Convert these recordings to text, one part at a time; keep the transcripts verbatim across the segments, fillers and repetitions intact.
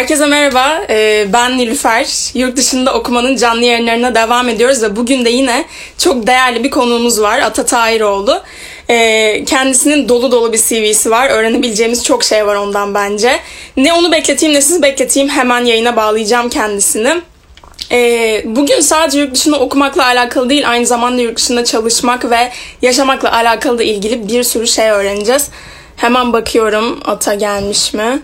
Herkese merhaba, ben Nilüfer. Yurt dışında okumanın canlı yayınlarına devam ediyoruz ve bugün de yine çok değerli bir konuğumuz var, Ata Tahiroğlu. Kendisinin dolu dolu bir C V'si var, öğrenebileceğimiz çok şey var ondan bence. Ne onu bekleteyim ne sizi bekleteyim, hemen yayına bağlayacağım kendisini. Bugün sadece yurt dışında okumakla alakalı değil, aynı zamanda yurt dışında çalışmak ve yaşamakla alakalı da ilgili bir sürü şey öğreneceğiz. Hemen bakıyorum, Ata gelmiş mi?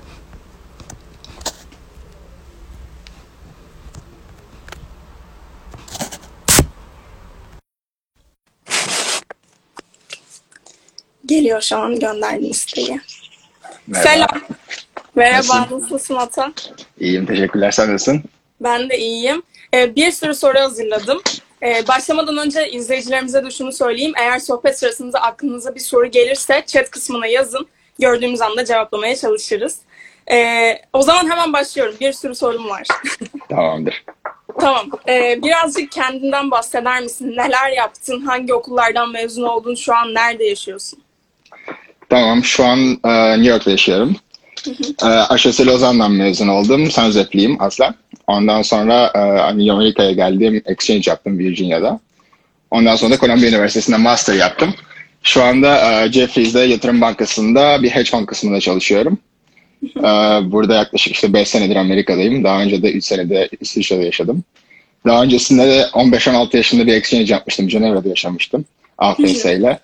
Geliyor şu an, gönderdiğin isteği. Merhaba. Selam. Merhaba, nasılsın? nasılsın Ata? İyiyim, teşekkürler. Sen nasılsın? Ben de iyiyim. Ee, bir sürü soru hazırladım. Ee, başlamadan önce izleyicilerimize de şunu söyleyeyim. Eğer sohbet sırasında aklınıza bir soru gelirse chat kısmına yazın. Gördüğümüz anda cevaplamaya çalışırız. Ee, o zaman hemen başlıyorum. Bir sürü sorum var. Tamamdır. Tamam. Ee, birazcık kendinden bahseder misin? Neler yaptın? Hangi okullardan mezun oldun? Şu an nerede yaşıyorsun? Tamam, şu an e, New York'ta yaşıyorum. E, H E C Lozan'dan mezun oldum. San Jose'liyim aslen. Ondan sonra e, Amerika'ya geldim, exchange yaptım Virginia'da. Ondan sonra da Columbia Üniversitesi'nde master yaptım. Şu anda e, Jefferies'de yatırım bankasında bir hedge fund kısmında çalışıyorum. E, burada yaklaşık işte beş senedir Amerika'dayım. Daha önce de üç senede İsviçre'de yaşadım. Daha öncesinde de on beş on altı yaşında bir exchange yapmıştım. Cenevre'de yaşamıştım. A C H S ile.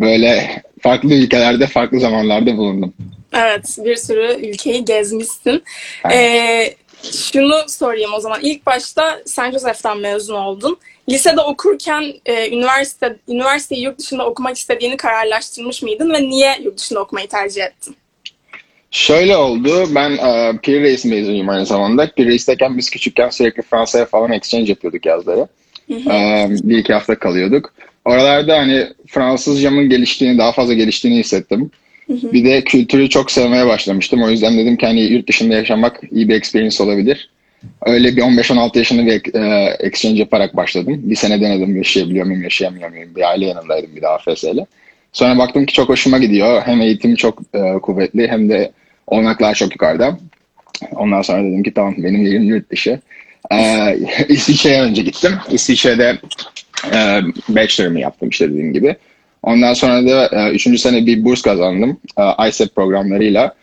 Böyle farklı ülkelerde, farklı zamanlarda bulundum. Evet, bir sürü ülkeyi gezmişsin. Ee, şunu sorayım o zaman. İlk başta Saint Joseph'ten mezun oldun. Lisede okurken e, üniversite, üniversiteyi yurt dışında okumak istediğini kararlaştırmış mıydın ve niye yurt dışında okumayı tercih ettin? Şöyle oldu, ben e, Piri Reis mezunuyum aynı zamanda. Piri Reis'teyken biz küçükken sürekli Fransa'ya falan exchange yapıyorduk yazları. Hı hı. E, bir iki hafta kalıyorduk. Oralarda hani Fransızcamın geliştiğini, daha fazla geliştiğini hissettim. Hı hı. Bir de kültürü çok sevmeye başlamıştım. O yüzden dedim ki hani yurt dışında yaşamak iyi bir experience olabilir. Öyle bir on beş on altı yaşında bir e, exchange yaparak başladım. Bir sene denedim, yaşayabiliyor muyum, yaşayamıyor muyum? Bir aile yanındaydım, bir de A F S ile. Sonra baktım ki çok hoşuma gidiyor. Hem eğitim çok e, kuvvetli hem de olanaklar çok yukarıda. Ondan sonra dedim ki tamam, benim yerim yurt dışı. E, İsviçre'ye önce gittim. İsviçre'de Ee, bachelor'ımı yaptım işte dediğim gibi. Ondan sonra da üçüncü E, sene bir burs kazandım. E, I S E P programlarıyla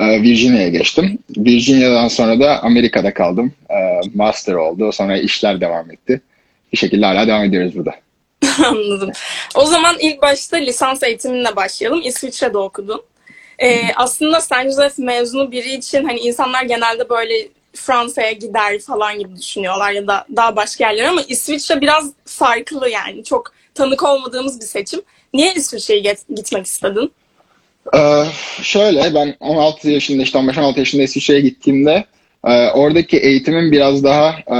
e, Virginia'ya geçtim. Virginia'dan sonra da Amerika'da kaldım. E, master oldu. Sonra işler devam etti. Bir şekilde hala devam ediyoruz burada. Anladım. O zaman ilk başta lisans eğitiminle başlayalım. İsviçre'de okudun. E, aslında Saint Joseph mezunu biri için hani insanlar genelde böyle Fransa'ya gider falan gibi düşünüyorlar ya da daha başka yerler, ama İsviçre biraz farklı yani. Çok tanık olmadığımız bir seçim. Niye İsviçre'ye get- gitmek istedin? Ee, şöyle, ben on altı yaşında, işte on beş on altı yaşında İsviçre'ye gittiğimde e, oradaki eğitimin biraz daha e,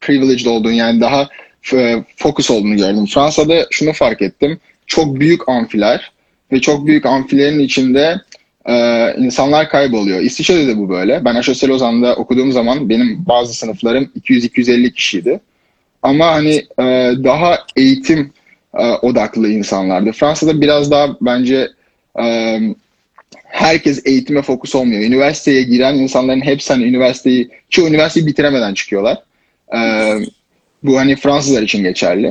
privileged olduğunu, yani daha f- fokus olduğunu gördüm. Fransa'da şunu fark ettim. Çok büyük amfiler ve çok büyük amfilerin içinde Ee, insanlar kayboluyor. İsviçre'de de bu böyle. Ben H E C Lozan'da okuduğum zaman benim bazı sınıflarım iki yüz iki yüz elli kişiydi. Ama hani e, daha eğitim e, odaklı insanlardı. Fransa'da biraz daha bence e, herkes eğitime fokus olmuyor. Üniversiteye giren insanların hepsi hani üniversiteyi, çoğu üniversiteyi bitiremeden çıkıyorlar. E, bu hani Fransızlar için geçerli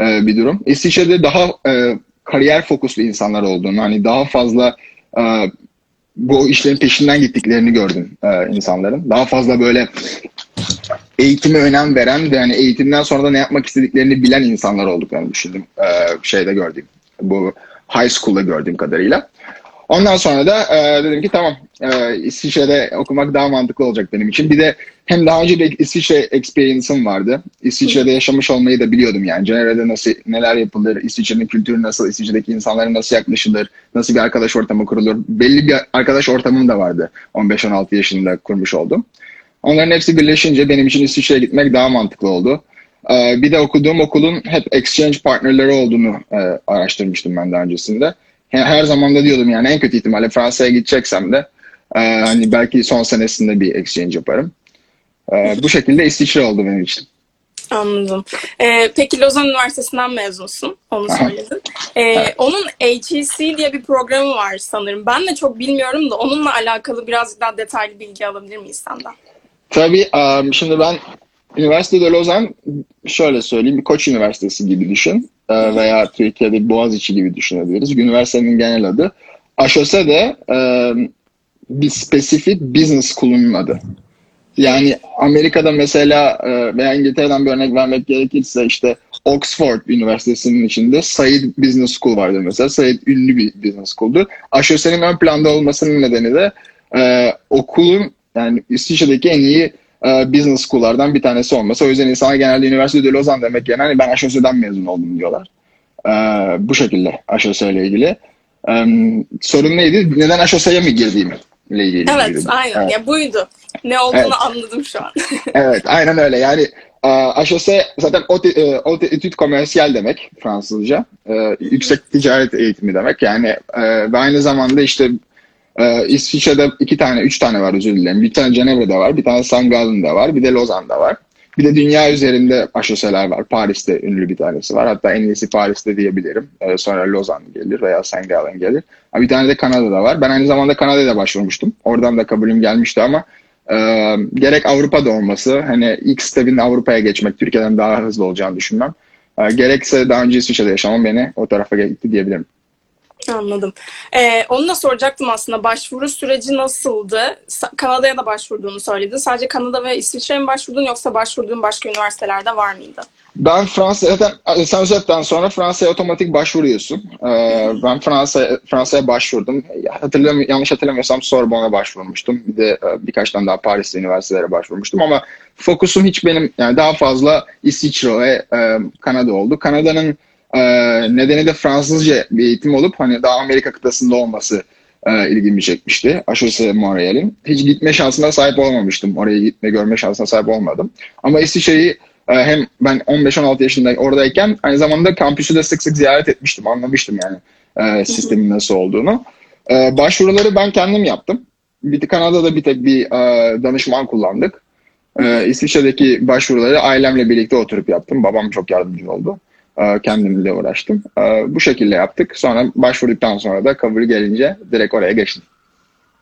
e, bir durum. İsviçre'de daha e, kariyer fokuslu insanlar olduğunu, hani daha fazla e, bu işlerin peşinden gittiklerini gördüm e, insanların. Daha fazla böyle eğitime önem veren ve yani eğitimden sonra da ne yapmak istediklerini bilen insanlar olduklarını düşündüm. E, şeyde gördüğüm, bu high school'da gördüğüm kadarıyla. Ondan sonra da e, dedim ki tamam, e, İsviçre'de okumak daha mantıklı olacak benim için. Bir de hem daha önce bir İsviçre experience'ım vardı. İsviçre'de yaşamış olmayı da biliyordum yani. Cenevre'de nasıl, neler yapılır, İsviçre'nin kültürü nasıl, İsviçre'deki insanlara nasıl yaklaşılır, nasıl bir arkadaş ortamı kurulur. Belli bir arkadaş ortamım da vardı. on beş on altı yaşında kurmuş oldum. Onların hepsi birleşince benim için İsviçre'ye gitmek daha mantıklı oldu. E, bir de okuduğum okulun hep exchange partnerleri olduğunu e, araştırmıştım ben daha öncesinde. Her zaman da diyordum yani en kötü ihtimalle Fransa'ya gideceksem de e, hani belki son senesinde bir exchange yaparım. E, bu şekilde İsviçre oldu benim için. Anladım. Ee, peki Lozan Üniversitesi'nden mezunsun. Onu söyledin. Ee, evet. Onun A C H S diye bir programı var sanırım. Ben de çok bilmiyorum da onunla alakalı birazcık daha detaylı bilgi alabilir miyiz senden? Tabii. Um, şimdi ben üniversitede Lozan, şöyle söyleyeyim, bir Koç Üniversitesi gibi düşün. E, veya Türkiye'de Boğaziçi gibi düşünebiliriz. Üniversitenin genel adı. Aşosada e, bir spesifik business school'unun adı. Yani Amerika'da mesela veya İngiltere'den bir örnek vermek gerekirse işte Oxford Üniversitesi'nin içinde Said Business School vardı mesela. Said ünlü bir business school'du. H E C'nin ön planda olmasının nedeni de e, okulun, yani İsviçre'deki en iyi e, business school'lardan bir tanesi olması. O yüzden insanlar genelde üniversitede Lozan demek yerine hani ben H E C'den mezun oldum diyorlar. E, bu şekilde H E C ile ilgili. E, sorun neydi? Neden H E C'ye mi girdiğimi? Evet, aynen. Evet. Ya buydu. Ne olduğunu evet. Anladım şu an. Evet, aynen öyle. Yani A C H S zaten haute étude commerciale demek Fransızca. Yüksek ticaret eğitimi demek. Yani ve aynı zamanda işte İsviçre'de iki tane, üç tane var özür dilerim. Bir tane Cenevre'de var, bir tane Saint Gallen'de var, bir de Lozan'da var. Bir de dünya üzerinde A C H S'ler var. Paris'te ünlü bir tanesi var. Hatta en iyisi Paris'te diyebilirim. Ee, sonra Lozan gelir veya Saint Gallen gelir. Ha, bir tane de Kanada'da var. Ben aynı zamanda Kanada'da başvurmuştum. Oradan da kabulüm gelmişti ama e, gerek Avrupa'da olması, hani ilk step'in Avrupa'ya geçmek, Türkiye'den daha hızlı olacağını düşünmem. E, gerekse daha önce İsviçre'de yaşamam beni o tarafa gitti diyebilirim. Anladım. Ee, onu da soracaktım aslında. Başvuru süreci nasıldı? Kanada'ya da başvurduğunu söyledin. Sadece Kanada ve İsviçre'ye mi başvurdun yoksa başvurduğun başka üniversitelerde var mıydı? Ben Fransa, zaten San Jose'den sonra Fransa'ya otomatik başvuruyorsun. Ee, ben Fransa Fransa'ya başvurdum. Hatırlam yanlış hatırlamıyorsam Sorbonne'a başvurmuştum. Bir de birkaç tane daha Paris üniversitelere başvurmuştum ama fokusum hiç benim, yani daha fazla İsviçre ve e, Kanada oldu. Kanada'nın Ee, nedeni de Fransızca bir eğitim olup hani daha Amerika kıtasında olması e, ilgimi çekmişti. H E C Montreal'in. Hiç gitme şansına sahip olmamıştım. Oraya gitme, görme şansına sahip olmadım. Ama İsviçre'yi e, hem ben on beş on altı yaşında oradayken aynı zamanda kampüsü de sık sık ziyaret etmiştim. Anlamıştım yani e, sistemin nasıl olduğunu. E, başvuruları ben kendim yaptım. Bir, Kanada'da bir tek bir e, danışman kullandık. E, İsviçre'deki başvuruları ailemle birlikte oturup yaptım. Babam çok yardımcı oldu. Kendimle uğraştım. Bu şekilde yaptık. Sonra başvurduktan sonra da kabul gelince direkt oraya geçtim.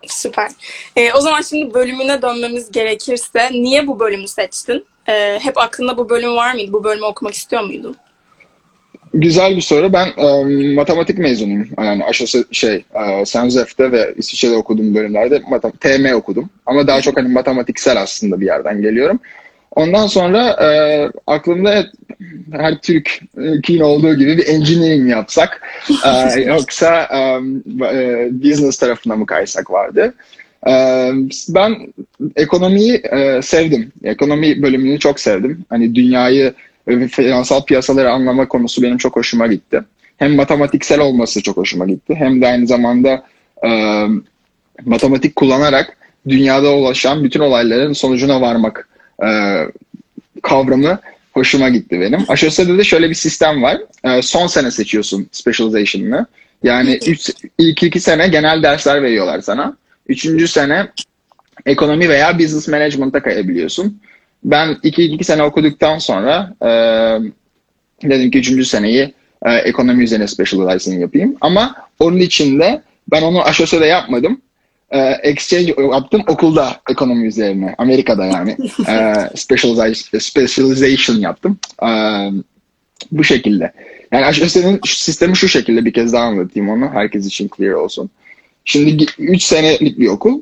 Süper. E, o zaman şimdi bölümüne dönmemiz gerekirse niye bu bölümü seçtin? E, hep aklında bu bölüm var mıydı? Bu bölümü okumak istiyor muydun? Güzel bir soru. Ben e, matematik mezunuyum. Yani aşırı şey, e, San Jose'de ve İsviçre'de okuduğum bölümlerde T M okudum. Ama daha çok hani matematiksel aslında bir yerden geliyorum. Ondan sonra e, aklımda her Türk'ün olduğu gibi bir engineering yapsak e, yoksa e, business tarafına mı kaysak vardı. E, ben ekonomiyi e, sevdim. Ekonomi bölümünü çok sevdim. Hani dünyayı ve finansal piyasaları anlama konusu benim çok hoşuma gitti. Hem matematiksel olması çok hoşuma gitti. Hem de aynı zamanda e, matematik kullanarak dünyada ulaşan bütün olayların sonucuna varmak kavramı hoşuma gitti benim. Aşosa'da da şöyle bir sistem var. Son sene seçiyorsun specialization'ını. Yani üç, ilk iki sene genel dersler veriyorlar sana. Üçüncü sene ekonomi veya business management'a kayabiliyorsun. Ben iki, iki sene okuduktan sonra e, dedim ki üçüncü seneyi e, ekonomi üzerine specialization yapayım. Ama onun için de ben onu Aşosa'da yapmadım. Exchange yaptım okulda ekonomi üzerine. Amerika'da yani. Specialization yaptım. Bu şekilde. Yani H E C'nin sistemi şu şekilde, bir kez daha anlatayım onu. Herkes için clear olsun. Şimdi üç senelik bir okul.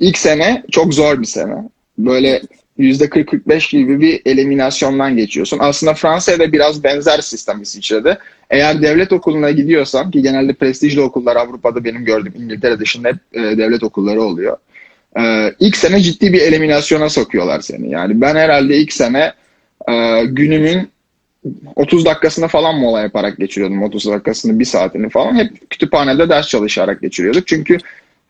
İlk sene çok zor bir sene. Böyle yüzde kırk kırk beş gibi bir eliminasyondan geçiyorsun. Aslında Fransa'ya da biraz benzer sistem İsviçre'de. Eğer devlet okuluna gidiyorsan, ki genelde prestijli okullar Avrupa'da benim gördüğüm, İngiltere dışında hep e, devlet okulları oluyor. E, ilk sene ciddi bir eliminasyona sokuyorlar seni. Yani ben herhalde ilk sene e, günümün otuz dakikasını falan mola yaparak geçiriyordum. otuz dakikasını, bir saatini falan. Hep kütüphanede ders çalışarak geçiriyorduk. Çünkü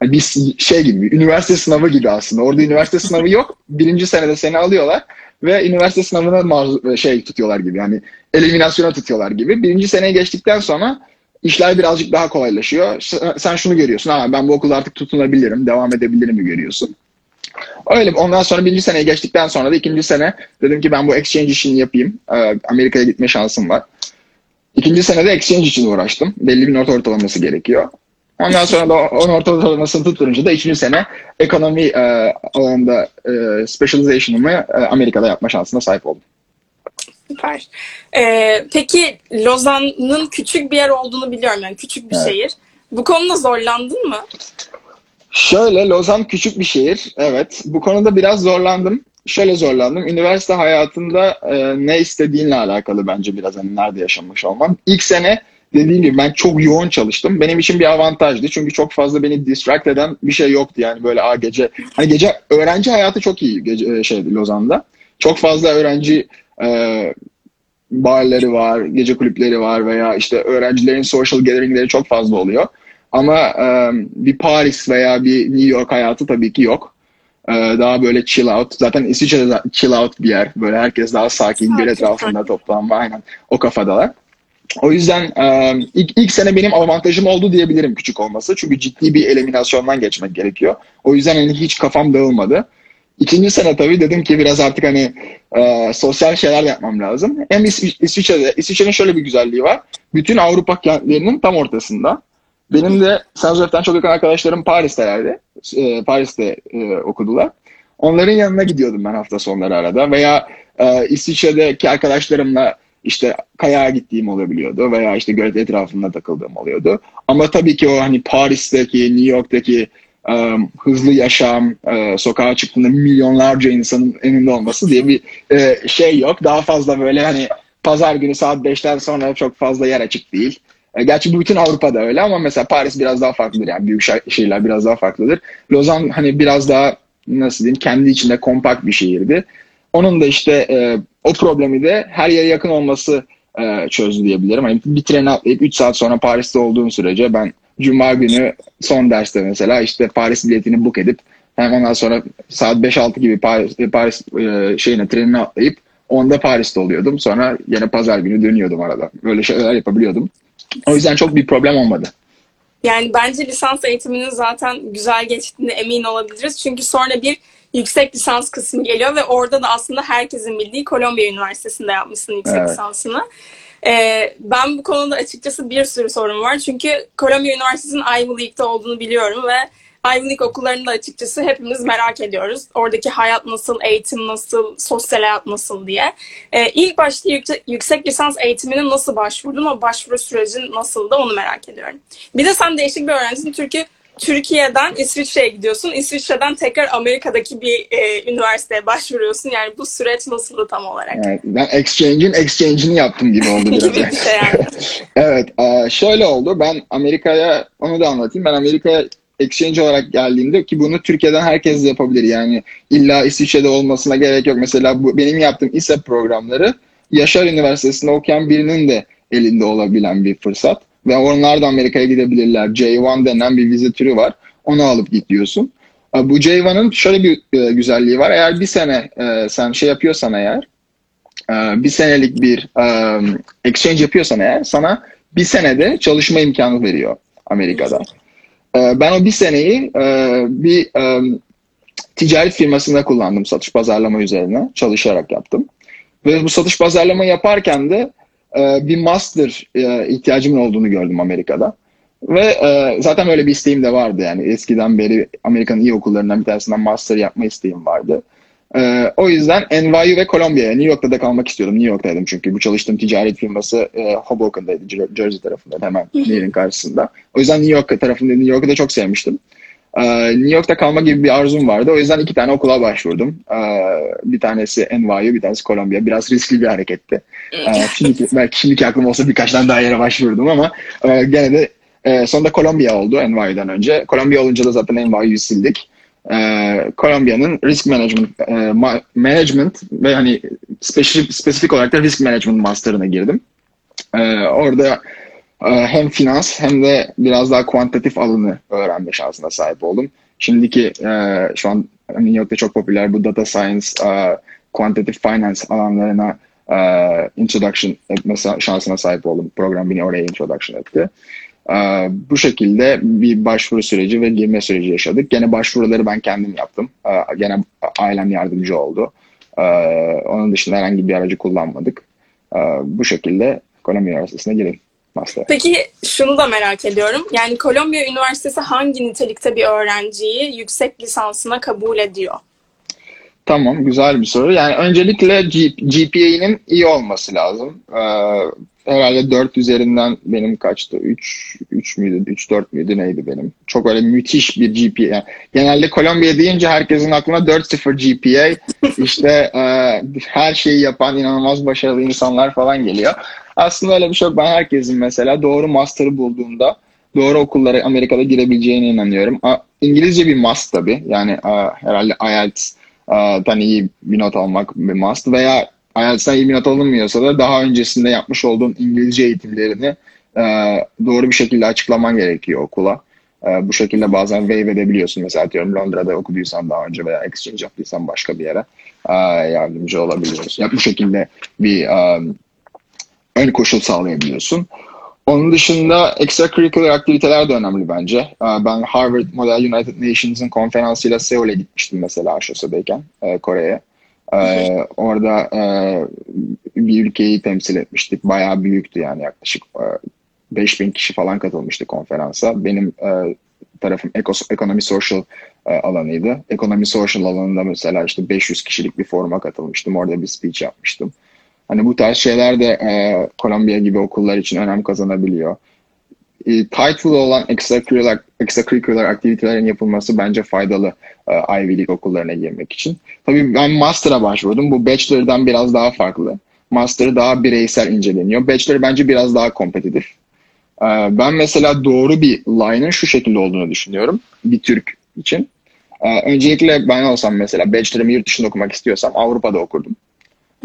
bir şey gibi, üniversite sınavı gibi aslında. Orada üniversite sınavı yok. Birinci senede seni alıyorlar ve üniversite sınavına maruz, şey tutuyorlar gibi. Yani eliminasyona tutuyorlar gibi. Birinci seneye geçtikten sonra işler birazcık daha kolaylaşıyor. Sen şunu görüyorsun. Ha, ben bu okulda artık tutunabilirim, devam edebilirim mi görüyorsun. Öyle. Ondan sonra birinci seneye geçtikten sonra da ikinci sene dedim ki ben bu exchange işini yapayım. Amerika'ya gitme şansım var. İkinci senede exchange için uğraştım. Belli bir not ortalaması gerekiyor. Ondan sonra da on ortalamasını tutturunca da üçüncü sene ekonomi e, alanında e, specialization'ımı e, Amerika'da yapma şansına sahip oldum. Süper. Ee, peki Lozan'ın küçük bir yer olduğunu biliyorum. Yani küçük bir evet. şehir. Bu konuda zorlandın mı? Şöyle, Lozan küçük bir şehir. Evet. Bu konuda biraz zorlandım. Şöyle zorlandım. Üniversite hayatında e, ne istediğinle alakalı bence biraz, hani nerede yaşamış olman. İlk sene dediğim gibi ben çok yoğun çalıştım. Benim için bir avantajdı. Çünkü çok fazla beni distract eden bir şey yoktu. Yani böyle a gece. Hani gece öğrenci hayatı çok iyi gece, şeydi Lozan'da. Çok fazla öğrenci e, barları var, gece kulüpleri var veya işte öğrencilerin social gatheringleri çok fazla oluyor. Ama e, bir Paris veya bir New York hayatı tabii ki yok. E, daha böyle chill out. Zaten İsviçre'de chill out bir yer. Böyle herkes daha sakin, bir etrafında toplanma. Aynen o kafadalar. O yüzden ilk, ilk sene benim avantajım oldu diyebilirim küçük olması. Çünkü ciddi bir eliminasyondan geçmek gerekiyor. O yüzden hani hiç kafam dağılmadı. İkinci sene tabii dedim ki biraz artık hani e, sosyal şeyler yapmam lazım. Hem İsviçre'de, İsviçre'nin şöyle bir güzelliği var. Bütün Avrupa kentlerinin tam ortasında. Benim de San Jose'den çok yakın arkadaşlarım Paris'telerdi. E, Paris'te e, okudular. Onların yanına gidiyordum ben hafta sonları arada. Veya e, İsviçre'deki arkadaşlarımla İşte kayağa gittiğim olabiliyordu veya işte gölet etrafında takıldığım oluyordu. Ama tabii ki o hani Paris'teki, New York'taki ıı, hızlı yaşam, ıı, sokağa çıktığında milyonlarca insanın önünde olması diye bir ıı, şey yok. Daha fazla böyle hani pazar günü saat beşten sonra çok fazla yer açık değil. Gerçi bu bütün Avrupa'da öyle ama mesela Paris biraz daha farklıdır. Yani büyük şehirler biraz daha farklıdır. Lozan hani biraz daha nasıl diyeyim kendi içinde kompakt bir şehirdi. Onun da işte e, o problemi de her yere yakın olması e, çözdü diyebilirim. Yani bir treni atlayıp üç saat sonra Paris'te olduğum sürece ben Cuma günü son derste mesela işte Paris biletini book edip hemen ondan sonra saat beş altı gibi Paris, Paris e, şeyine trenine atlayıp onda Paris'te oluyordum. Sonra yine pazar günü dönüyordum arada. Böyle şeyler yapabiliyordum. O yüzden çok bir problem olmadı. Yani bence lisans eğitiminin zaten güzel geçtiğine emin olabiliriz. Çünkü sonra bir yüksek lisans kısmı geliyor ve orada da aslında herkesin bildiği Columbia Üniversitesi'nde yapmışsın yüksek evet. lisansını. Ee, ben bu konuda açıkçası bir sürü sorun var. Çünkü Columbia Üniversitesi'nin Ivy League'de olduğunu biliyorum ve Ivy League okullarını da açıkçası hepimiz merak ediyoruz. Oradaki hayat nasıl, eğitim nasıl, sosyal hayat nasıl diye. Ee, ilk başta yüksek, yüksek lisans eğitimine nasıl başvurdun, o başvuru sürecin nasıldı onu merak ediyorum. Bir de sen değişik bir öğrencisin çünkü Türkiye'den İsviçre'ye gidiyorsun. İsviçre'den tekrar Amerika'daki bir e, üniversiteye başvuruyorsun. Yani bu süreç nasıldı tam olarak? Evet, ben exchange'in exchange'ini yaptım gibi oldu biraz. gibi bir şey yani. Evet, şöyle oldu. Ben Amerika'ya, onu da anlatayım. Ben Amerika'ya exchange olarak geldiğimde ki bunu Türkiye'den herkes yapabilir. Yani illa İsviçre'de olmasına gerek yok. Mesela bu, benim yaptığım İSEP programları Yaşar Üniversitesi'nde okuyan birinin de elinde olabilen bir fırsat. Ve onlar da Amerika'ya gidebilirler. J bir denen bir vize türü var. Onu alıp git diyorsun. Bu J bir'ın şöyle bir e, güzelliği var. Eğer bir sene e, sen şey yapıyorsan eğer, e, bir senelik bir e, exchange yapıyorsan eğer, sana bir senede çalışma imkanı veriyor Amerika'da. E, ben o bir seneyi e, bir e, ticaret firmasında kullandım. Satış pazarlama üzerine çalışarak yaptım. Ve bu satış pazarlama yaparken de bir master ihtiyacımın olduğunu gördüm Amerika'da. Ve zaten öyle bir isteğim de vardı yani. Eskiden beri Amerika'nın iyi okullarından bir tanesinden master yapma isteğim vardı. O yüzden N Y U ve Columbia'ya, New York'ta da kalmak istiyordum. New York'taydım çünkü bu çalıştığım ticaret firması Hoboken'daydı, Jersey tarafında, hemen Nehir'in karşısında. O yüzden New York tarafında, New York'u da çok sevmiştim. New York'ta kalma gibi bir arzum vardı. O yüzden iki tane okula başvurdum. Bir tanesi N Y U, bir tanesi Columbia. Biraz riskli bir hareketti. Şimdiki, belki şimdiki aklım olsa birkaç tane daha yere başvurdum ama gene de sonunda Columbia oldu N Y U'dan önce. Columbia olunca da zaten N Y U'yu sildik. Columbia'nın risk management, management ve hani spesifik, spesifik olarak da risk management master'ına girdim. Orada hem finans hem de biraz daha kuantitatif alanı öğrenme şansına sahip oldum. Şimdiki şu an New York'ta çok popüler bu data science, quantitative finance alanlarına introduction etme şansına sahip oldum. Program beni oraya introduction etti. Bu şekilde bir başvuru süreci ve girme süreci yaşadık. Gene başvuruları ben kendim yaptım. Gene ailem yardımcı oldu. Ee, onun dışında herhangi bir aracı kullanmadık. Ee, bu şekilde Columbia Üniversitesi'ne girdim. Master. Peki şunu da merak ediyorum. Yani Columbia Üniversitesi hangi nitelikte bir öğrenciyi yüksek lisansına kabul ediyor? Tamam, güzel bir soru. Yani öncelikle G P A'nın iyi olması lazım. Ee, herhalde dört üzerinden benim kaçtı? üç üç müydü? üç dört müydü? Neydi benim? Çok öyle müthiş bir G P A. Yani genelde Columbia deyince herkesin aklına dört sıfır G P A, işte e, her şeyi yapan inanılmaz başarılı insanlar falan geliyor. Aslında öyle bir şey yok. Ben herkesin mesela doğru master'ı bulduğunda doğru okullara Amerika'da girebileceğine inanıyorum. A, İngilizce bir must tabii. Yani a, herhalde I E L T S dan iyi bir not almak bir must veya I E L T S'ten iyi bir not alınmıyorsa da daha öncesinde yapmış olduğun İngilizce eğitimlerini doğru bir şekilde açıklaman gerekiyor okula. Bu şekilde bazen waive edebiliyorsun. Mesela diyorum Londra'da okuduysan daha önce veya exchange yaptıysan başka bir yere yardımcı olabiliyorsun. Yani bu şekilde bir ön koşul sağlayabiliyorsun. Onun dışında extracurricular aktiviteler de önemli bence. Ben Harvard Model United Nations'ın konferansıyla Seul'e gitmiştim mesela Aşosada'yken, Kore'ye. Orada bir ülkeyi temsil etmiştik. Bayağı büyüktü yani, yaklaşık beş bin kişi falan katılmıştı konferansa. Benim tarafım ekonomi social alanıydı. Ekonomi social alanında mesela işte beş yüz kişilik bir foruma katılmıştım. Orada bir speech yapmıştım. Hani bu tarz şeyler de e, Columbia gibi okullar için önem kazanabiliyor. E, title'lı olan extracurricular, extracurricular aktivitelerin yapılması bence faydalı e, Ivy League okullarına girmek için. Tabii ben master'a başvurdum. Bu bachelor'dan biraz daha farklı. Master'ı daha bireysel inceleniyor. Bachelor bence biraz daha kompetitif. E, ben mesela doğru bir line'ın şu şekilde olduğunu düşünüyorum bir Türk için. E, öncelikle ben olsam mesela bachelor'ımı yurt dışında okumak istiyorsam Avrupa'da okurdum.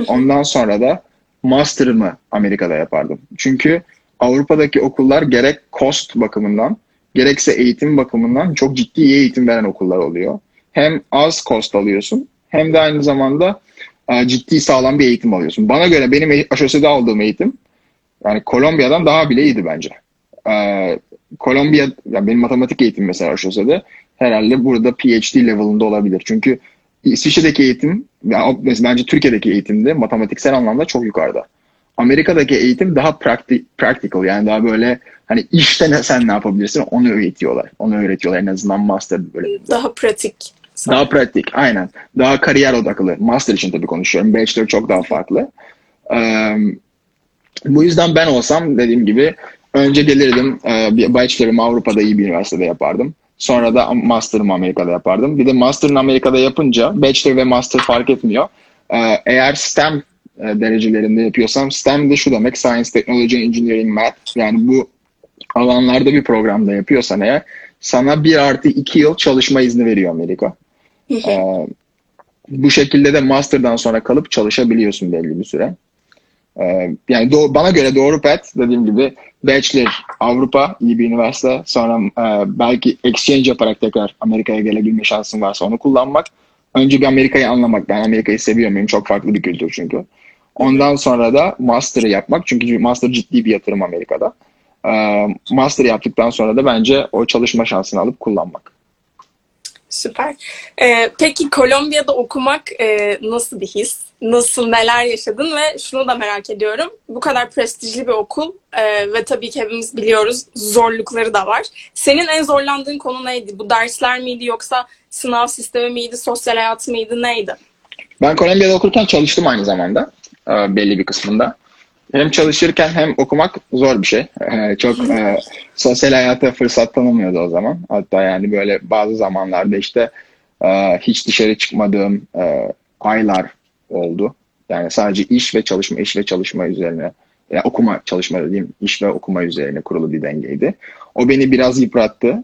Ondan sonra da master'ımı Amerika'da yapardım. Çünkü Avrupa'daki okullar gerek cost bakımından, gerekse eğitim bakımından çok ciddi iyi eğitim veren okullar oluyor. Hem az cost alıyorsun, hem de aynı zamanda ciddi sağlam bir eğitim alıyorsun. Bana göre benim Aşosada aldığım eğitim, yani Columbia'dan daha bile iyiydi bence. Ee, Columbia, yani benim matematik eğitim mesela Aşosada, herhalde burada P H D level'ında olabilir. Çünkü İsviçre'deki eğitim, yani bence Türkiye'deki eğitimde matematiksel anlamda çok yukarıda. Amerika'daki eğitim daha practical, yani daha böyle hani işte sen ne yapabilirsin onu öğretiyorlar. Onu öğretiyorlar en azından master bölümünde. Daha pratik. Daha pratik, aynen. Daha kariyer odaklı. Master için tabii konuşuyorum. Bachelor çok daha farklı. Ee, bu yüzden ben olsam dediğim gibi önce gelirdim, e, bachelor'ımı Avrupa'da iyi bir üniversitede yapardım. Sonra da master'ımı Amerika'da yapardım. Bir de master'ını Amerika'da yapınca bachelor ve master fark etmiyor. Ee, eğer STEM derecelerinde yapıyorsam, STEM de şu demek: Science, Technology, Engineering, Math. Yani bu alanlarda bir programda yapıyorsan eğer, sana bir artı iki yıl çalışma izni veriyor Amerika. Ee, bu şekilde de master'dan sonra kalıp çalışabiliyorsun belli bir süre. Ee, yani do- bana göre doğru pet dediğim gibi bachelor Avrupa iyi bir üniversite, sonra e, belki exchange yaparak tekrar Amerika'ya gelebilme şansın varsa onu kullanmak. Önce bir Amerika'yı anlamak, ben Amerika'yı seviyor muyum, çok farklı bir kültür çünkü. Ondan sonra da master'ı yapmak, çünkü master ciddi bir yatırım Amerika'da. E, master'ı yaptıktan sonra da bence o çalışma şansını alıp kullanmak. Süper. Ee, peki Columbia'da okumak e, nasıl bir his? Nasıl, neler yaşadın? Ve şunu da merak ediyorum. Bu kadar prestijli bir okul e, ve tabii ki hepimiz biliyoruz zorlukları da var. Senin en zorlandığın konu neydi? Bu dersler miydi, yoksa sınav sistemi miydi, sosyal hayat mıydı, neydi? Ben Columbia'da okurken çalıştım aynı zamanda e, belli bir kısmında. Hem çalışırken hem okumak zor bir şey. Ee, çok e, sosyal hayata fırsat tanımıyordu o zaman. Hatta yani böyle bazı zamanlarda işte e, hiç dışarı çıkmadığım e, aylar oldu. Yani sadece iş ve çalışma, iş ve çalışma üzerine, yani okuma çalışma dediğim iş ve okuma üzerine kurulu bir dengeydi. O beni biraz yıprattı.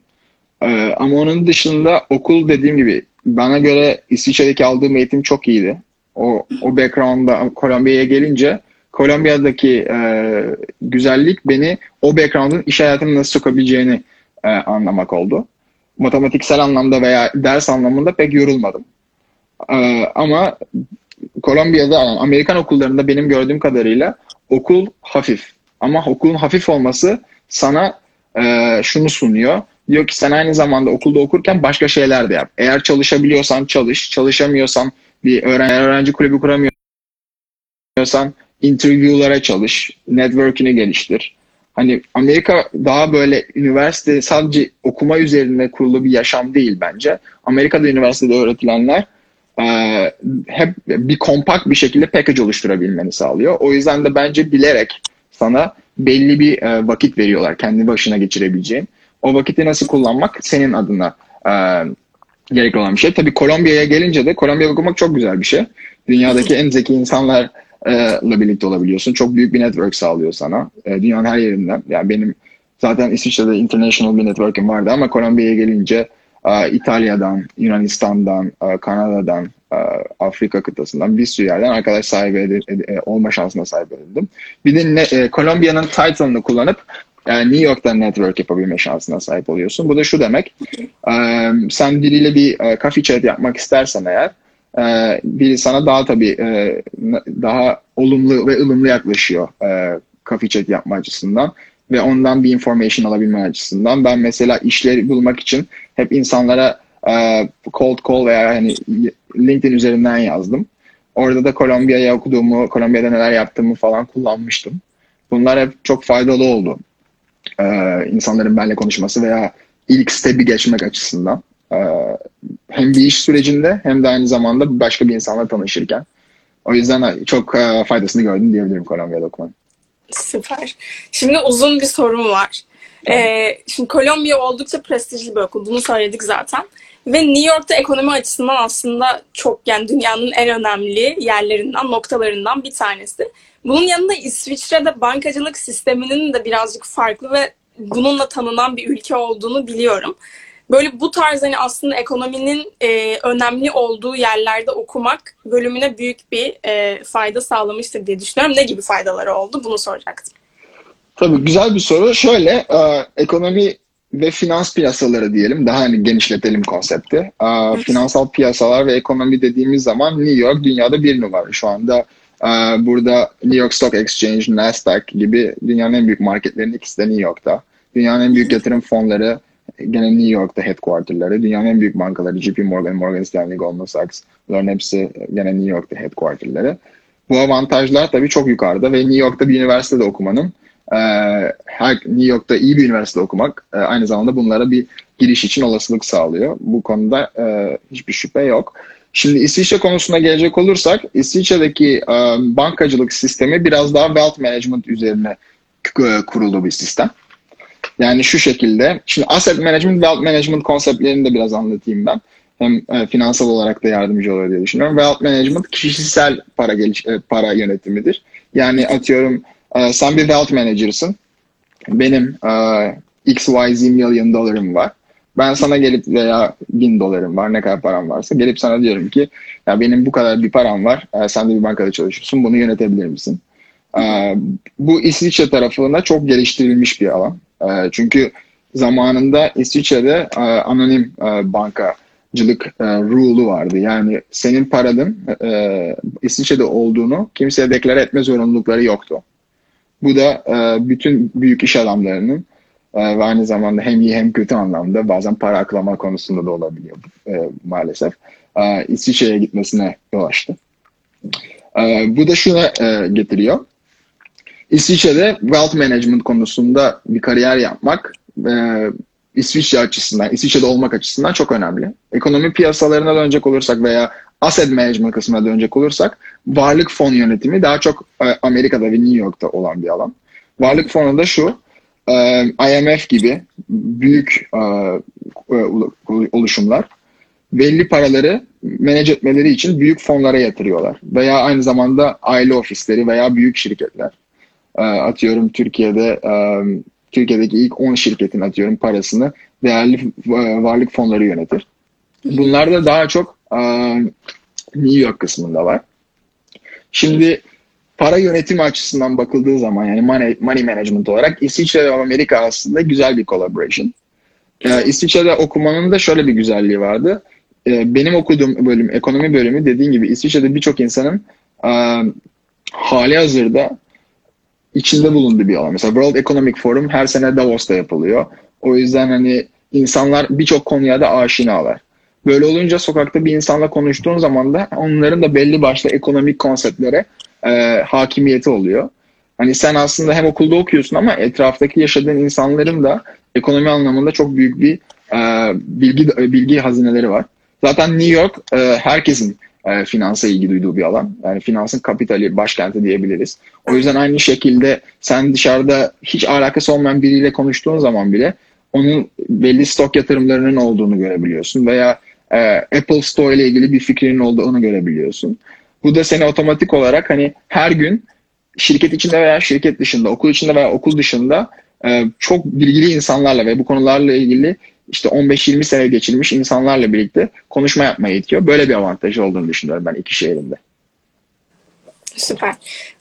E, ama onun dışında okul dediğim gibi bana göre İsviçre'deki aldığım eğitim çok iyiydi. O, o background'da Columbia'ya gelince Columbia'daki e, güzellik beni o background'un iş hayatını nasıl sokabileceğini e, anlamak oldu. Matematiksel anlamda veya ders anlamında pek yorulmadım. E, ama Columbia'da, yani Amerikan okullarında benim gördüğüm kadarıyla okul hafif. Ama okulun hafif olması sana e, şunu sunuyor: Diyor ki sen aynı zamanda okulda okurken başka şeyler de yap. Eğer çalışabiliyorsan çalış, çalışamıyorsan bir öğrenci, öğrenci kulübü kuramıyorsan interview'lara çalış, network'ünü geliştir. Hani Amerika daha böyle üniversite sadece okuma üzerine kurulu bir yaşam değil bence. Amerika'da üniversitede öğretilenler e, hep bir kompakt bir şekilde package oluşturabilmeni sağlıyor. O yüzden de bence bilerek sana belli bir e, vakit veriyorlar kendi başına geçirebileceğin. O vakiti nasıl kullanmak senin adına e, gerekli olan bir şey. Tabii Kolombiya'ya gelince de Kolombiya'da okumak çok güzel bir şey. Dünyadaki en zeki insanlar ile birlikte olabiliyorsun. Çok büyük bir network sağlıyor sana. Dünyanın her yerinden. Yani benim zaten İsviçre'de international bir network'im vardı ama Kolombiya'ya gelince İtalya'dan, Yunanistan'dan, Kanada'dan, Afrika kıtasından bir sürü yerden arkadaş sahibi ed- olma şansına sahip edildim. Bir de ne- Kolombiya'nın title'ını kullanıp yani New York'tan network yapabilme şansına sahip oluyorsun. Bu da şu demek. Sen biriyle bir coffee chat yapmak istersen eğer Ee, biri sana daha tabii e, daha olumlu ve ılımlı yaklaşıyor e, coffee chat yapma açısından ve ondan bir information alabilme açısından. Ben mesela işleri bulmak için hep insanlara e, cold call veya hani LinkedIn üzerinden yazdım. Orada da Kolombiya'ya okuduğumu, Kolombiya'da neler yaptığımı falan kullanmıştım. Bunlar hep çok faydalı oldu. E, insanların benimle konuşması veya ilk step'i geçmek açısından. Hem bir iş sürecinde hem de aynı zamanda başka bir insanla tanışırken. O yüzden çok faydasını gördüm diyebilirim Kolombiya'da okumanın. Süper. Şimdi uzun bir sorum var. Tamam. Ee, şimdi Kolombiya oldukça prestijli bir okul. Bunu söyledik zaten. Ve New York'ta ekonomi açısından aslında çok yani dünyanın en önemli yerlerinden, noktalarından bir tanesi. Bunun yanında İsviçre'de bankacılık sisteminin de birazcık farklı ve bununla tanınan bir ülke olduğunu biliyorum. Böyle bu tarz hani aslında ekonominin e, önemli olduğu yerlerde okumak bölümüne büyük bir e, fayda sağlamıştır diye düşünüyorum. Ne gibi faydaları oldu? Bunu soracaktım. Tabii güzel bir soru. Şöyle e, ekonomi ve finans piyasaları diyelim. Daha hani genişletelim konsepti. E, evet. Finansal piyasalar ve ekonomi dediğimiz zaman New York dünyada bir numara. Şu anda e, burada New York Stock Exchange, Nasdaq gibi dünyanın en büyük marketlerinin ikisi de New York'ta. Dünyanın en büyük yatırım fonları gene New York'ta headquarter'ları, dünyanın en büyük bankaları J P Morgan, Morgan Stanley, Goldman Sachs, bunların hepsi gene New York'ta headquarter'ları. Bu avantajlar tabii çok yukarıda ve New York'ta bir üniversitede okumanın, New York'ta iyi bir üniversitede okumak aynı zamanda bunlara bir giriş için olasılık sağlıyor. Bu konuda hiçbir şüphe yok. Şimdi İsviçre konusuna gelecek olursak, İsviçre'deki bankacılık sistemi biraz daha wealth management üzerine kurulu bir sistem. Yani şu şekilde, şimdi asset management, wealth management konseptlerini de biraz anlatayım ben. Hem e, finansal olarak da yardımcı olur diye düşünüyorum. Wealth management kişisel para geliş, e, para yönetimidir. Yani atıyorum e, sen bir wealth manager'sın. Benim e, X Y Z milyon dolarım var. Ben sana gelip veya bin dolarım var, ne kadar param varsa gelip sana diyorum ki ya benim bu kadar bir param var. E, sen de bir bankada çalışıyorsun, bunu yönetebilir misin? E, bu İsviçre tarafında çok geliştirilmiş bir alan. Çünkü zamanında İsviçre'de anonim bankacılık rule'u vardı. Yani senin paranın İsviçre'de olduğunu kimseye deklare etme zorunlulukları yoktu. Bu da bütün büyük iş adamlarının ve aynı zamanda hem iyi hem kötü anlamda bazen para aklama konusunda da olabiliyor maalesef. İsviçre'ye gitmesine yol açtı. Bu da şuna getiriyor. İsviçre'de wealth management konusunda bir kariyer yapmak e, İsviçre açısından, İsviçre'de olmak açısından çok önemli. Ekonomi piyasalarına dönecek olursak veya asset management kısmına dönecek olursak varlık fon yönetimi daha çok e, Amerika'da ve New York'ta olan bir alan. Varlık fonu da şu, e, I M F gibi büyük e, oluşumlar belli paraları manage etmeleri için büyük fonlara yatırıyorlar. Veya aynı zamanda aile ofisleri veya büyük şirketler. Atıyorum Türkiye'de Türkiye'deki ilk on şirketin atıyorum parasını değerli varlık fonları yönetir. Bunlar da daha çok New York kısmında var. Şimdi para yönetimi açısından bakıldığı zaman yani money, money management olarak İsviçre ve Amerika aslında güzel bir collaboration. İsviçre'de okumanın da şöyle bir güzelliği vardı. Benim okuduğum bölüm ekonomi bölümü dediğim gibi İsviçre'de birçok insanın hali hazırda İçinde bulunduğu bir alan. Mesela World Economic Forum her sene Davos'ta yapılıyor. O yüzden hani İnsanlar birçok konuya da aşinalar. Böyle olunca sokakta bir insanla konuştuğun zaman da onların da belli başlı ekonomik konseptlere e, hakimiyeti oluyor. Hani sen aslında hem okulda okuyorsun ama etraftaki yaşadığın insanların da ekonomi anlamında çok büyük bir e, bilgi bilgi hazineleri var. Zaten New York e, herkesin e, finansa ilgi duyduğu bir alan. Yani finansın kapitali, başkenti diyebiliriz. O yüzden aynı şekilde sen dışarıda hiç alakası olmayan biriyle konuştuğun zaman bile onun belli stok yatırımlarının olduğunu görebiliyorsun veya e, Apple Store ile ilgili bir fikrinin olduğunu görebiliyorsun. Bu da seni otomatik olarak hani her gün şirket içinde veya şirket dışında, okul içinde veya okul dışında e, çok bilgili insanlarla ve bu konularla ilgili işte on beş yirmi sene geçirmiş insanlarla birlikte konuşma yapmaya itiyor. Böyle bir avantajı olduğunu düşünüyorum ben iki şehrimde. Süper.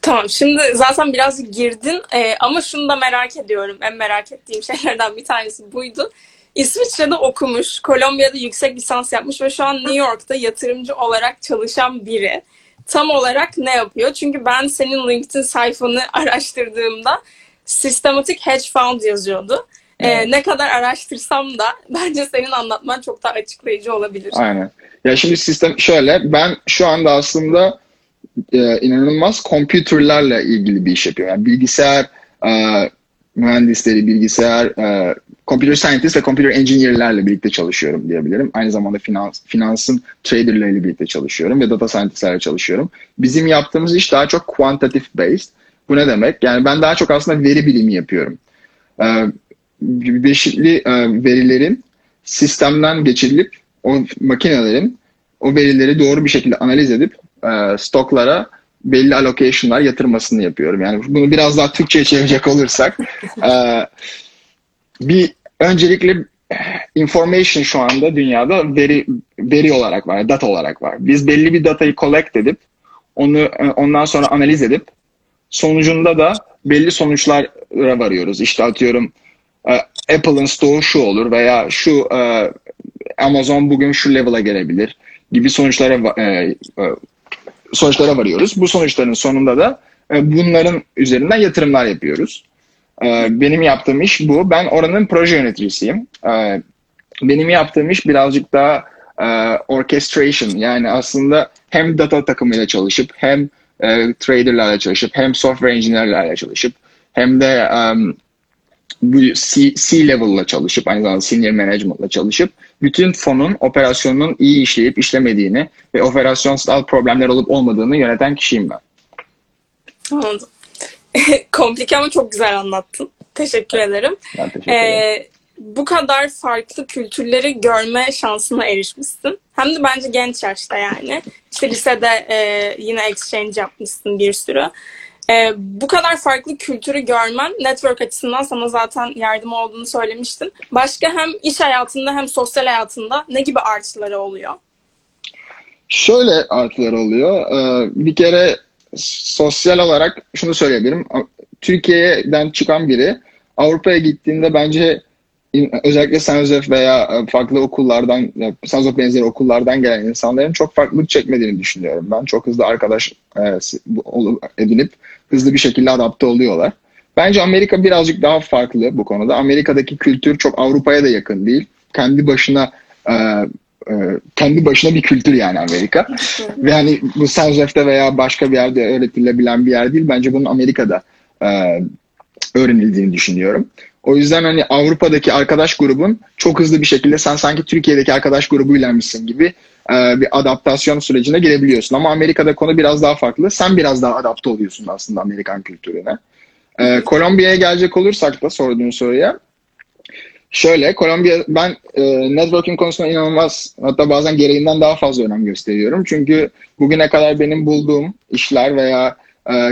Tamam, şimdi zaten biraz girdin ee, ama şunu da merak ediyorum. En merak ettiğim şeylerden bir tanesi buydu. İsviçre'de okumuş, Kolombiya'da yüksek lisans yapmış ve şu an New York'ta yatırımcı olarak çalışan biri. Tam olarak ne yapıyor? Çünkü ben senin LinkedIn sayfanı araştırdığımda sistematik hedge fund yazıyordu. Ee, evet. Ne kadar araştırsam da bence senin anlatman çok daha açıklayıcı olabilir. Aynen. Ya şimdi sistem şöyle, ben şu anda aslında Ee, inanılmaz computerlarla ilgili bir iş yapıyor. Yani bilgisayar e, mühendisleri, bilgisayar e, computer scientist ve computer engineer'lerle birlikte çalışıyorum diyebilirim. Aynı zamanda finans, finansın trader'larıyla birlikte çalışıyorum ve data scientist'lerle çalışıyorum. Bizim yaptığımız iş daha çok quantitative based. Bu ne demek? Yani ben daha çok aslında veri bilimi yapıyorum. Ee, çeşitli e, verilerin sistemden geçirilip o makinelerin o verileri doğru bir şekilde analiz edip stoklara belli allocation'lar yatırmasını yapıyorum. Yani bunu biraz daha Türkçe'ye çevirecek olursak bir öncelikle information şu anda dünyada veri veri olarak var, data olarak var. Biz belli bir datayı collect edip onu ondan sonra analiz edip sonucunda da belli sonuçlara varıyoruz. İşte atıyorum Apple'ın stoğu şu olur veya şu Amazon bugün şu level'a gelebilir gibi sonuçlara e, sonuçlara varıyoruz. Bu sonuçların sonunda da e, bunların üzerinden yatırımlar yapıyoruz. E, benim yaptığım iş bu. Ben oranın proje yöneticisiyim. E, benim yaptığım iş birazcık daha e, orchestration. Yani aslında hem data takımıyla çalışıp hem e, traderlarla çalışıp hem software engineerlerle çalışıp hem de um, C-level'la çalışıp, aynı zamanda senior management'la çalışıp bütün fonun, operasyonunun iyi işleyip işlemediğini ve operasyonsal problemler olup olmadığını yöneten kişiyim ben. Anladım. Komplike ama çok güzel anlattın. Teşekkür ederim. Ben teşekkür ederim. Ee, bu kadar farklı kültürleri görme şansına erişmişsin. Hem de bence genç yaşta yani. İşte lisede e, yine exchange yapmışsın bir sürü. Ee, bu kadar farklı kültürü görmen network açısından sana zaten yardım olduğunu söylemiştin. Başka hem iş hayatında hem sosyal hayatında ne gibi artıları oluyor? Şöyle artılar oluyor. Ee, bir kere sosyal olarak şunu söyleyebilirim. Türkiye'den çıkan biri Avrupa'ya gittiğinde bence özellikle San Jose veya farklı okullardan, San Jose benzeri okullardan gelen insanların çok farklılık çekmediğini düşünüyorum. Ben çok hızlı arkadaş edinip hızlı bir şekilde adapte oluyorlar. Bence Amerika birazcık daha farklı bu konuda. Amerika'daki kültür çok Avrupa'ya da yakın değil. Kendi başına kendi başına bir kültür yani Amerika. Ve hani bu San Jose'de veya başka bir yerde öğretilebilen bir yer değil. Bence bunun Amerika'da öğrenildiğini düşünüyorum. O yüzden hani Avrupa'daki arkadaş grubun çok hızlı bir şekilde sen sanki Türkiye'deki arkadaş grubuylamışsın gibi bir adaptasyon sürecine girebiliyorsun. Ama Amerika'da konu biraz daha farklı. Sen biraz daha adapte oluyorsun aslında Amerikan kültürüne. Ee, Kolombiya'ya gelecek olursak da sorduğun soruya. Şöyle, Kolombiya, ben e, networking konusunda inanılmaz, hatta bazen gereğinden daha fazla önem gösteriyorum. Çünkü bugüne kadar benim bulduğum işler veya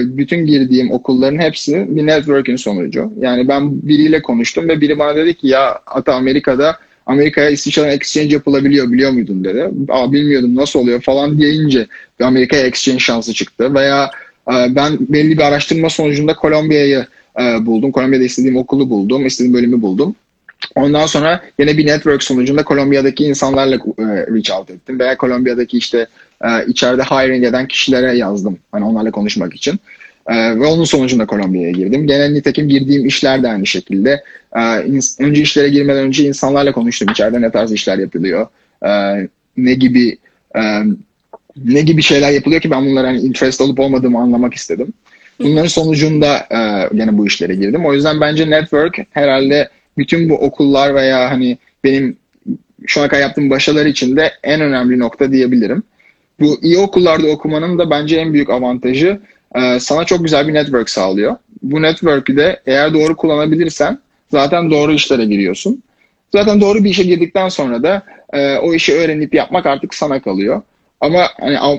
bütün girdiğim okulların hepsi bir networking sonucu. Yani ben biriyle konuştum ve biri bana dedi ki ya Ata Amerika'da, Amerika'ya İsviçre'den exchange yapılabiliyor biliyor muydun dedi. Aa bilmiyordum nasıl oluyor falan deyince Amerika'ya exchange şansı çıktı. Veya ben belli bir araştırma sonucunda Kolombiya'yı buldum. Kolombiya'da istediğim okulu buldum, istediğim bölümü buldum. Ondan sonra yine bir network sonucunda Kolombiya'daki insanlarla reach out ettim. Veya Kolombiya'daki işte içeride hiring eden kişilere yazdım. Hani onlarla konuşmak için. Ve onun sonucunda Kolombiya'ya girdim. Genel nitekim girdiğim işler de aynı şekilde. Önce işlere girmeden önce insanlarla konuştum. İçeride ne tarz işler yapılıyor, ne gibi ne gibi şeyler yapılıyor ki ben bunlara hani interest olup olmadığımı anlamak istedim. Bunların sonucunda yani bu işlere girdim. O yüzden bence network herhalde bütün bu okullar veya hani benim şu ana kadar yaptığım başarılar içinde en önemli nokta diyebilirim. Bu iyi okullarda okumanın da bence en büyük avantajı sana çok güzel bir network sağlıyor. Bu network'ü de eğer doğru kullanabilirsen zaten doğru işlere giriyorsun. Zaten doğru bir işe girdikten sonra da e, o işi öğrenip yapmak artık sana kalıyor. Ama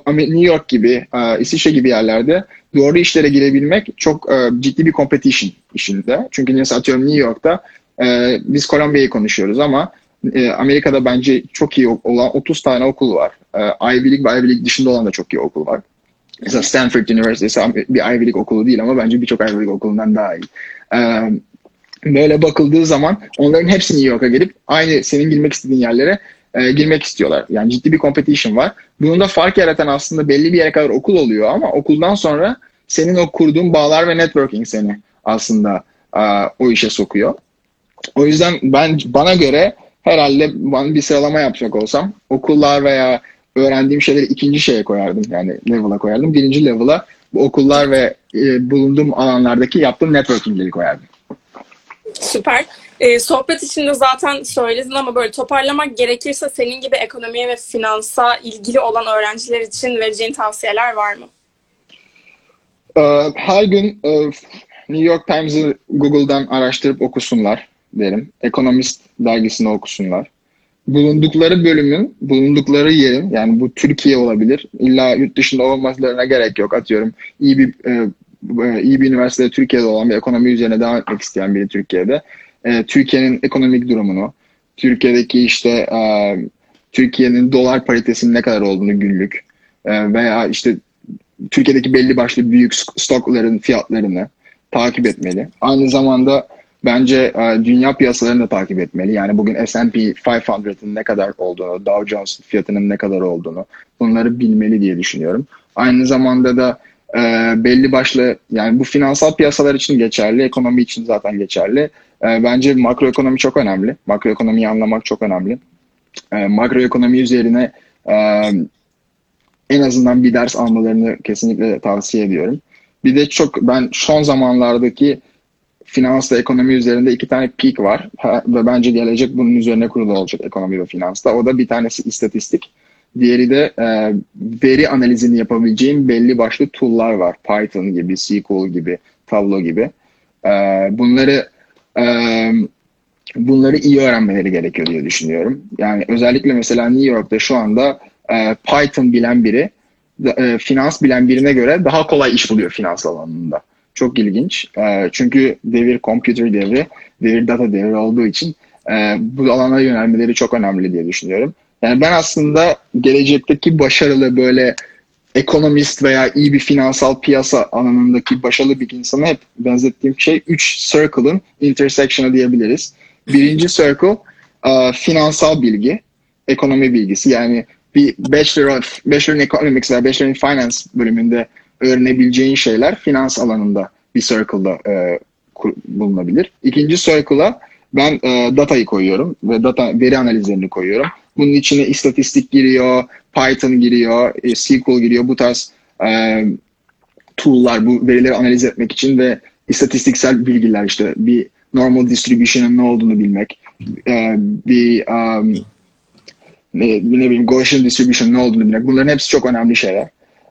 hani New York gibi, e, İsviçre gibi yerlerde doğru işlere girebilmek çok e, ciddi bir competition işinde. Çünkü mesela atıyorum New York'ta e, biz Columbia'yı konuşuyoruz ama e, Amerika'da bence çok iyi olan otuz tane okul var. E, Ivy League ve Ivy League dışında olan da çok iyi okul var. Mesela Stanford Üniversitesi bir Ivy League okulu değil ama bence birçok Ivy League okulundan daha iyi. E, Böyle bakıldığı zaman onların hepsi New York'a gelip aynı senin girmek istediğin yerlere e, girmek istiyorlar. Yani ciddi bir competition var. Bunun da fark yaratan aslında belli bir yere kadar okul oluyor ama okuldan sonra senin o kurduğun bağlar ve networking seni aslında e, o işe sokuyor. O yüzden ben bana göre herhalde ben bir sıralama yapacak olsam okullar veya öğrendiğim şeyleri ikinci şeye koyardım. Yani level'a koyardım. Birinci level'a bu okullar ve e, bulunduğum alanlardaki yaptığım networkingleri koyardım. Süper. Ee, sohbet içinde zaten söyledin ama böyle toparlamak gerekirse senin gibi ekonomiye ve finansa ilgili olan öğrenciler için vereceğin tavsiyeler var mı? Ee, her gün e, New York Times'ı Google'dan araştırıp okusunlar derim. Economist dergisini okusunlar. Bulundukları bölümün, bulundukları yerin, yani bu Türkiye olabilir. İlla yurt dışında olmalarına gerek yok. Atıyorum iyi bir... E, iyi bir üniversitede Türkiye'de olan bir ekonomi üzerine devam etmek isteyen biri Türkiye'de. E, Türkiye'nin ekonomik durumunu, Türkiye'deki işte e, Türkiye'nin dolar paritesinin ne kadar olduğunu günlük e, veya işte Türkiye'deki belli başlı büyük stokların fiyatlarını takip etmeli. Aynı zamanda bence e, dünya piyasalarını da takip etmeli. Yani bugün S and P beş yüzün ne kadar olduğunu, Dow Jones fiyatının ne kadar olduğunu bunları bilmeli diye düşünüyorum. Aynı zamanda da E, belli başlı yani bu finansal piyasalar için geçerli, ekonomi için zaten geçerli. E, bence makroekonomi çok önemli. Makroekonomiyi anlamak çok önemli. E, makroekonomi üzerine e, en azından bir ders almalarını kesinlikle tavsiye ediyorum. Bir de çok ben son zamanlardaki finansla ekonomi üzerinde iki tane peak var ha, ve bence gelecek bunun üzerine kurulu olacak ekonomi ve finansta. O da bir tanesi istatistik. Diğeri de e, veri analizini yapabileceğim belli başlı tool'lar var. Python gibi, S Q L gibi, Tableau gibi. E, bunları e, bunları iyi öğrenmeleri gerekiyor diye düşünüyorum. Yani özellikle mesela New York'ta şu anda e, Python bilen biri, e, finans bilen birine göre daha kolay iş buluyor finans alanında. Çok ilginç. E, çünkü devir computer devri, devir data devri olduğu için e, bu alanlara yönelmeleri çok önemli diye düşünüyorum. Yani ben aslında gelecekteki başarılı böyle ekonomist veya iyi bir finansal piyasa alanındaki başarılı bir insana hep benzettiğim şey üç circle'ın intersection'ı diyebiliriz. Birinci circle uh, finansal bilgi, ekonomi bilgisi. Yani bir Bachelor of Bachelor in Economics veya Bachelor in Finance bölümünde öğrenebileceğin şeyler finans alanında bir circle'da uh, bulunabilir. İkinci circle'a ben uh, data'yı koyuyorum ve data veri analizlerini koyuyorum. Bunun içine istatistik giriyor, Python giriyor, S Q L giriyor. Bu tarz e, tool'lar, bu verileri analiz etmek için ve istatistiksel bilgiler işte bir normal distribution'ın ne olduğunu bilmek, e, bir um, ne, ne bileyim Gaussian distribution'ın ne olduğunu bilmek. Bunların hepsi çok önemli şeyler.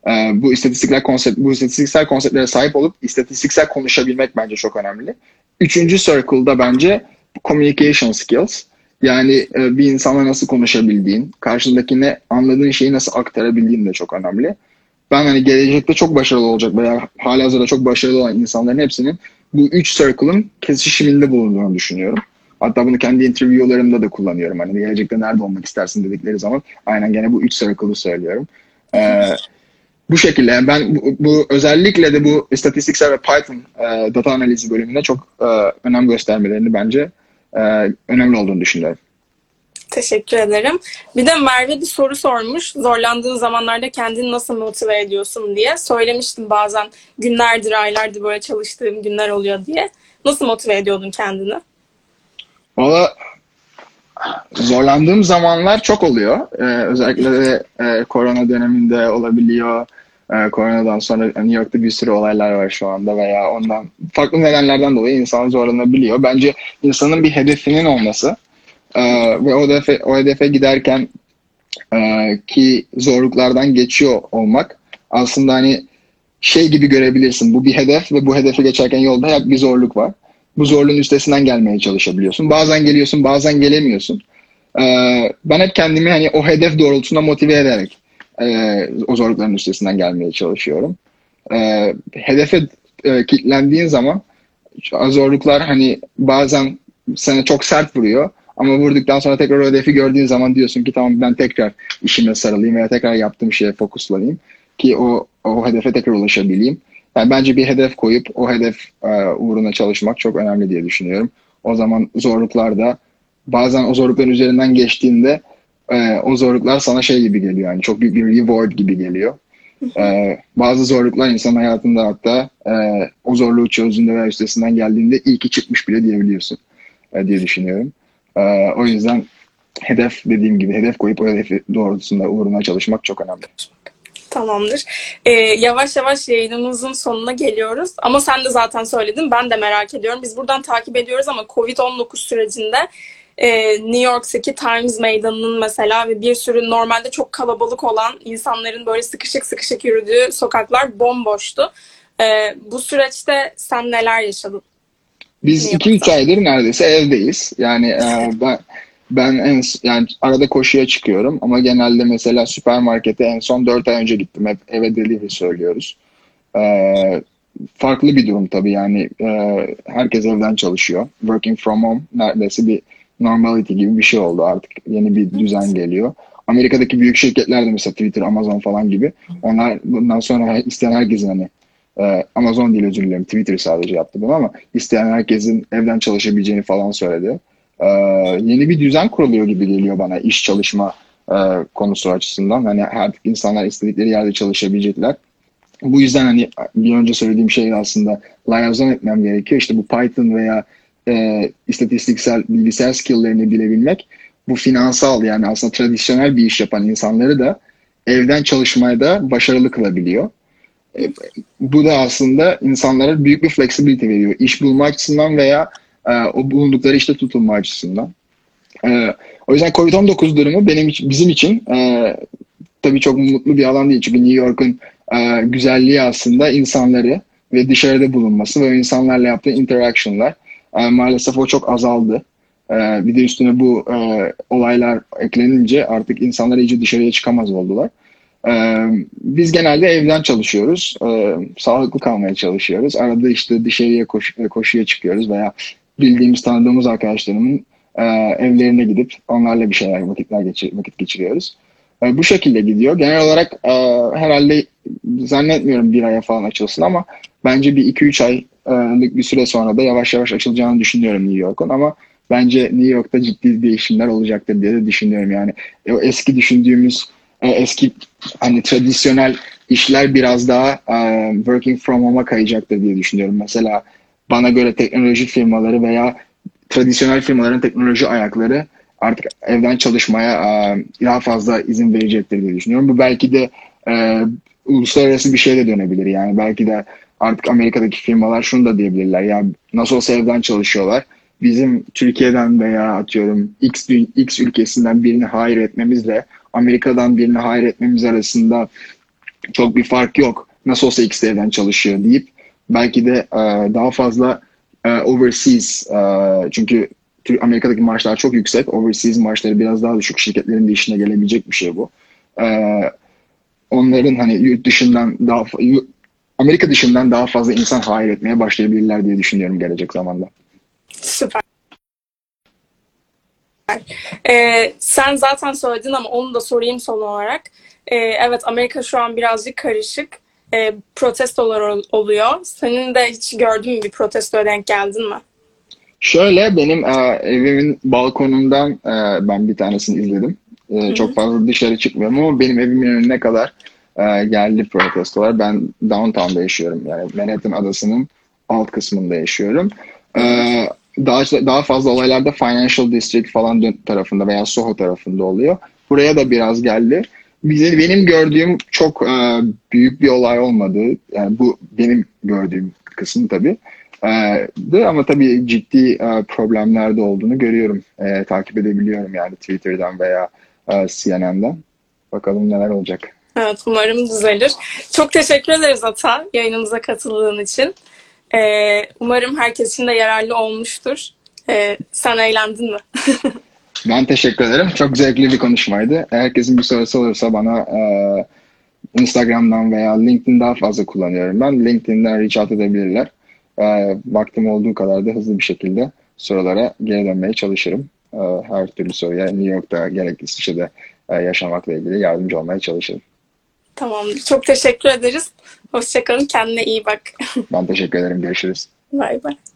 E, bu istatistikler konsept, bu istatistiksel konseptlere sahip olup istatistiksel konuşabilmek bence çok önemli. Üçüncü circle'da bence communication skills. Yani bir insanla nasıl konuşabildiğin, karşındakine anladığın şeyi nasıl aktarabildiğin de çok önemli. Ben hani gelecekte çok başarılı olacak veya halihazırda çok başarılı olan insanların hepsinin bu üç circle'ın kesişiminde bulunduğunu düşünüyorum. Hatta bunu kendi interview'larımda da kullanıyorum. Hani gelecekte nerede olmak istersin dedikleri zaman aynen gene bu üç circle'ı söylüyorum. Ee, bu şekilde yani ben bu, bu özellikle de bu istatistiksel ve Python e, data analizi bölümüne çok e, önem göstermelerini bence Ee, önemli olduğunu düşünüyorum. Teşekkür ederim. Bir de Merve bir soru sormuş. Zorlandığın zamanlarda kendini nasıl motive ediyorsun diye. Söylemiştim bazen günlerdir, aylardır böyle çalıştığım günler oluyor diye. Nasıl motive ediyordun kendini? Valla zorlandığım zamanlar çok oluyor. Ee, özellikle de e, korona döneminde olabiliyor. Ee, koronadan sonra New York'ta bir sürü olaylar var şu anda veya ondan farklı nedenlerden dolayı insan zorlanabiliyor. Bence insanın bir hedefinin olması e, ve o hedefe, o hedefe giderken e, ki zorluklardan geçiyor olmak aslında hani şey gibi görebilirsin. Bu bir hedef ve bu hedefe geçerken yolda hep bir zorluk var. Bu zorluğun üstesinden gelmeye çalışabiliyorsun. Bazen geliyorsun, bazen gelemiyorsun. Ee, ben hep kendimi hani o hedef doğrultusunda motive ederek e, o zorlukların üstesinden gelmeye çalışıyorum. Ee, hedefe e, kilitlendiğin zaman zorluklar hani bazen sana çok sert vuruyor. Ama vurduktan sonra tekrar o hedefi gördüğün zaman diyorsun ki tamam ben tekrar işime sarılayım veya tekrar yaptığım şeye fokuslanayım ki o o hedefe tekrar ulaşabileyim. Yani bence bir hedef koyup o hedef uğruna çalışmak çok önemli diye düşünüyorum. O zaman zorluklarda bazen o zorlukların üzerinden geçtiğinde o zorluklar sana şey gibi geliyor. Yani çok büyük bir reward gibi geliyor. Bazı zorluklar insan hayatında hatta o zorluğu çözdüğünde veya üstesinden geldiğinde iyi ki çıkmış bile diyebiliyorsun diye düşünüyorum. O yüzden hedef dediğim gibi hedef koyup o hedefi doğrultusunda uğruna çalışmak çok önemli. Tamamdır. Ee, yavaş yavaş yayınımızın sonuna geliyoruz. Ama sen de zaten söyledin. Ben de merak ediyorum. Biz buradan takip ediyoruz ama covid on dokuz sürecinde e, New York'taki Times Meydanı'nın mesela ve bir sürü normalde çok kalabalık olan insanların böyle sıkışık sıkışık yürüdüğü sokaklar bomboştu. E, bu süreçte sen neler yaşadın? Biz iki üç aydır neredeyse evdeyiz. Yani e, ben... Ben en, yani arada koşuya çıkıyorum ama genelde mesela süpermarkete en son dört ay önce gittim. Hep eve delivery söylüyoruz. Ee, farklı bir durum tabii yani e, herkes evden çalışıyor. Working from home neredeyse bir normality gibi bir şey oldu artık. Yeni bir düzen geliyor. Amerika'daki büyük şirketler de mesela Twitter, Amazon falan gibi. Onlar bundan sonra isteyen herkesin hani e, Amazon değil özür dilerim Twitter sadece yaptı bunu ama isteyen herkesin evden çalışabileceğini falan söyledi. Ee, yeni bir düzen kuruluyor gibi geliyor bana iş çalışma e, konusu açısından. Hani artık insanlar istedikleri yerde çalışabilecekler. Bu yüzden hani bir önce söylediğim şey aslında liaison etmem gerekiyor. İşte bu Python veya e, istatistiksel bilgisayar skill'lerini bilebilmek bu finansal yani aslında tradisyonel bir iş yapan insanları da evden çalışmaya da başarılı kılabiliyor. E, bu da aslında insanlara büyük bir flexibility veriyor. İş bulma açısından veya o bulundukları işte tutulma açısından. Ee, o yüzden covid on dokuz durumu benim bizim için e, tabii çok mutlu bir alan değil. Çünkü New York'un e, güzelliği aslında insanları ve dışarıda bulunması ve insanlarla yaptığı interaction'lar e, maalesef o çok azaldı. E, bir de üstüne bu e, olaylar eklenince artık insanlar iyice dışarıya çıkamaz oldular. E, biz genelde evden çalışıyoruz. E, sağlıklı kalmaya çalışıyoruz. Arada işte dışarıya koş, koşuya çıkıyoruz veya bildiğimiz, tanıdığımız arkadaşlarımın e, evlerine gidip onlarla bir şeyler vakitler geçir, vakit geçiriyoruz. E, bu şekilde gidiyor. Genel olarak e, herhalde zannetmiyorum bir aya falan açılsın ama bence bir iki üç aylık bir süre sonra da yavaş yavaş açılacağını düşünüyorum New York'un ama bence New York'ta ciddi değişimler olacaktır diye de düşünüyorum. Yani o eski düşündüğümüz, o eski hani tradisyonel işler biraz daha e, working from home'a kayacaktır diye düşünüyorum. Mesela bana göre teknoloji firmaları veya tradisyonel firmaların teknoloji ayakları artık evden çalışmaya daha fazla izin verecektir diye düşünüyorum. Bu belki de e, uluslararası bir şeye de dönebilir. Yani belki de artık Amerika'daki firmalar şunu da diyebilirler. Ya nasıl olsa evden çalışıyorlar. Bizim Türkiye'den veya atıyorum X, X ülkesinden birini hire etmemizle Amerika'dan birini hire etmemiz arasında çok bir fark yok. Nasıl olsa X de evden çalışıyor deyip belki de daha fazla overseas, çünkü Amerika'daki maaşlar çok yüksek, overseas maaşları biraz daha düşük, şirketlerin de işine gelebilecek bir şey bu. Onların hani yurt dışından daha, Amerika dışından daha fazla insan hire etmeye başlayabilirler diye düşünüyorum gelecek zamanda. Süper. Ee, sen zaten söyledin ama onu da sorayım son olarak. Ee, evet, Amerika şu an birazcık karışık. E, protestolar oluyor. Senin de hiç gördün mü bir protestoya denk geldin mi? Şöyle benim e, evimin balkonundan e, ben bir tanesini izledim. E, çok fazla dışarı çıkmıyorum ama benim evimin önüne kadar e, geldi protestolar. Ben downtown'da yaşıyorum. Yani Manhattan adasının alt kısmında yaşıyorum. E, daha daha fazla olaylarda Financial District falan tarafında veya Soho tarafında oluyor. Buraya da biraz geldi. Bize, benim gördüğüm çok e, büyük bir olay olmadı. Yani bu benim gördüğüm kısım tabii. E, ama tabii ciddi e, problemler de olduğunu görüyorum. E, takip edebiliyorum yani Twitter'dan veya e, C N N'den. Bakalım neler olacak. Evet, umarım düzelir. Çok teşekkür ederiz Ata yayınımıza katıldığın için. Ee, umarım herkes için de yararlı olmuştur. Ee, sen eğlendin mi? Ben teşekkür ederim. Çok zevkli bir konuşmaydı. Herkesin bir sorusu olursa bana e, Instagram'dan veya LinkedIn daha fazla kullanıyorum. Ben LinkedIn'den reach out edebilirler. E, vaktim olduğu kadar da hızlı bir şekilde sorulara geri dönmeye çalışırım. E, her türlü soruya New York'ta gerek İsviçre'de e, yaşamakla ilgili yardımcı olmaya çalışırım. Tamamdır. Çok teşekkür ederiz. Hoşçakalın. Kendine iyi bak. Ben teşekkür ederim. Görüşürüz. Bay bay.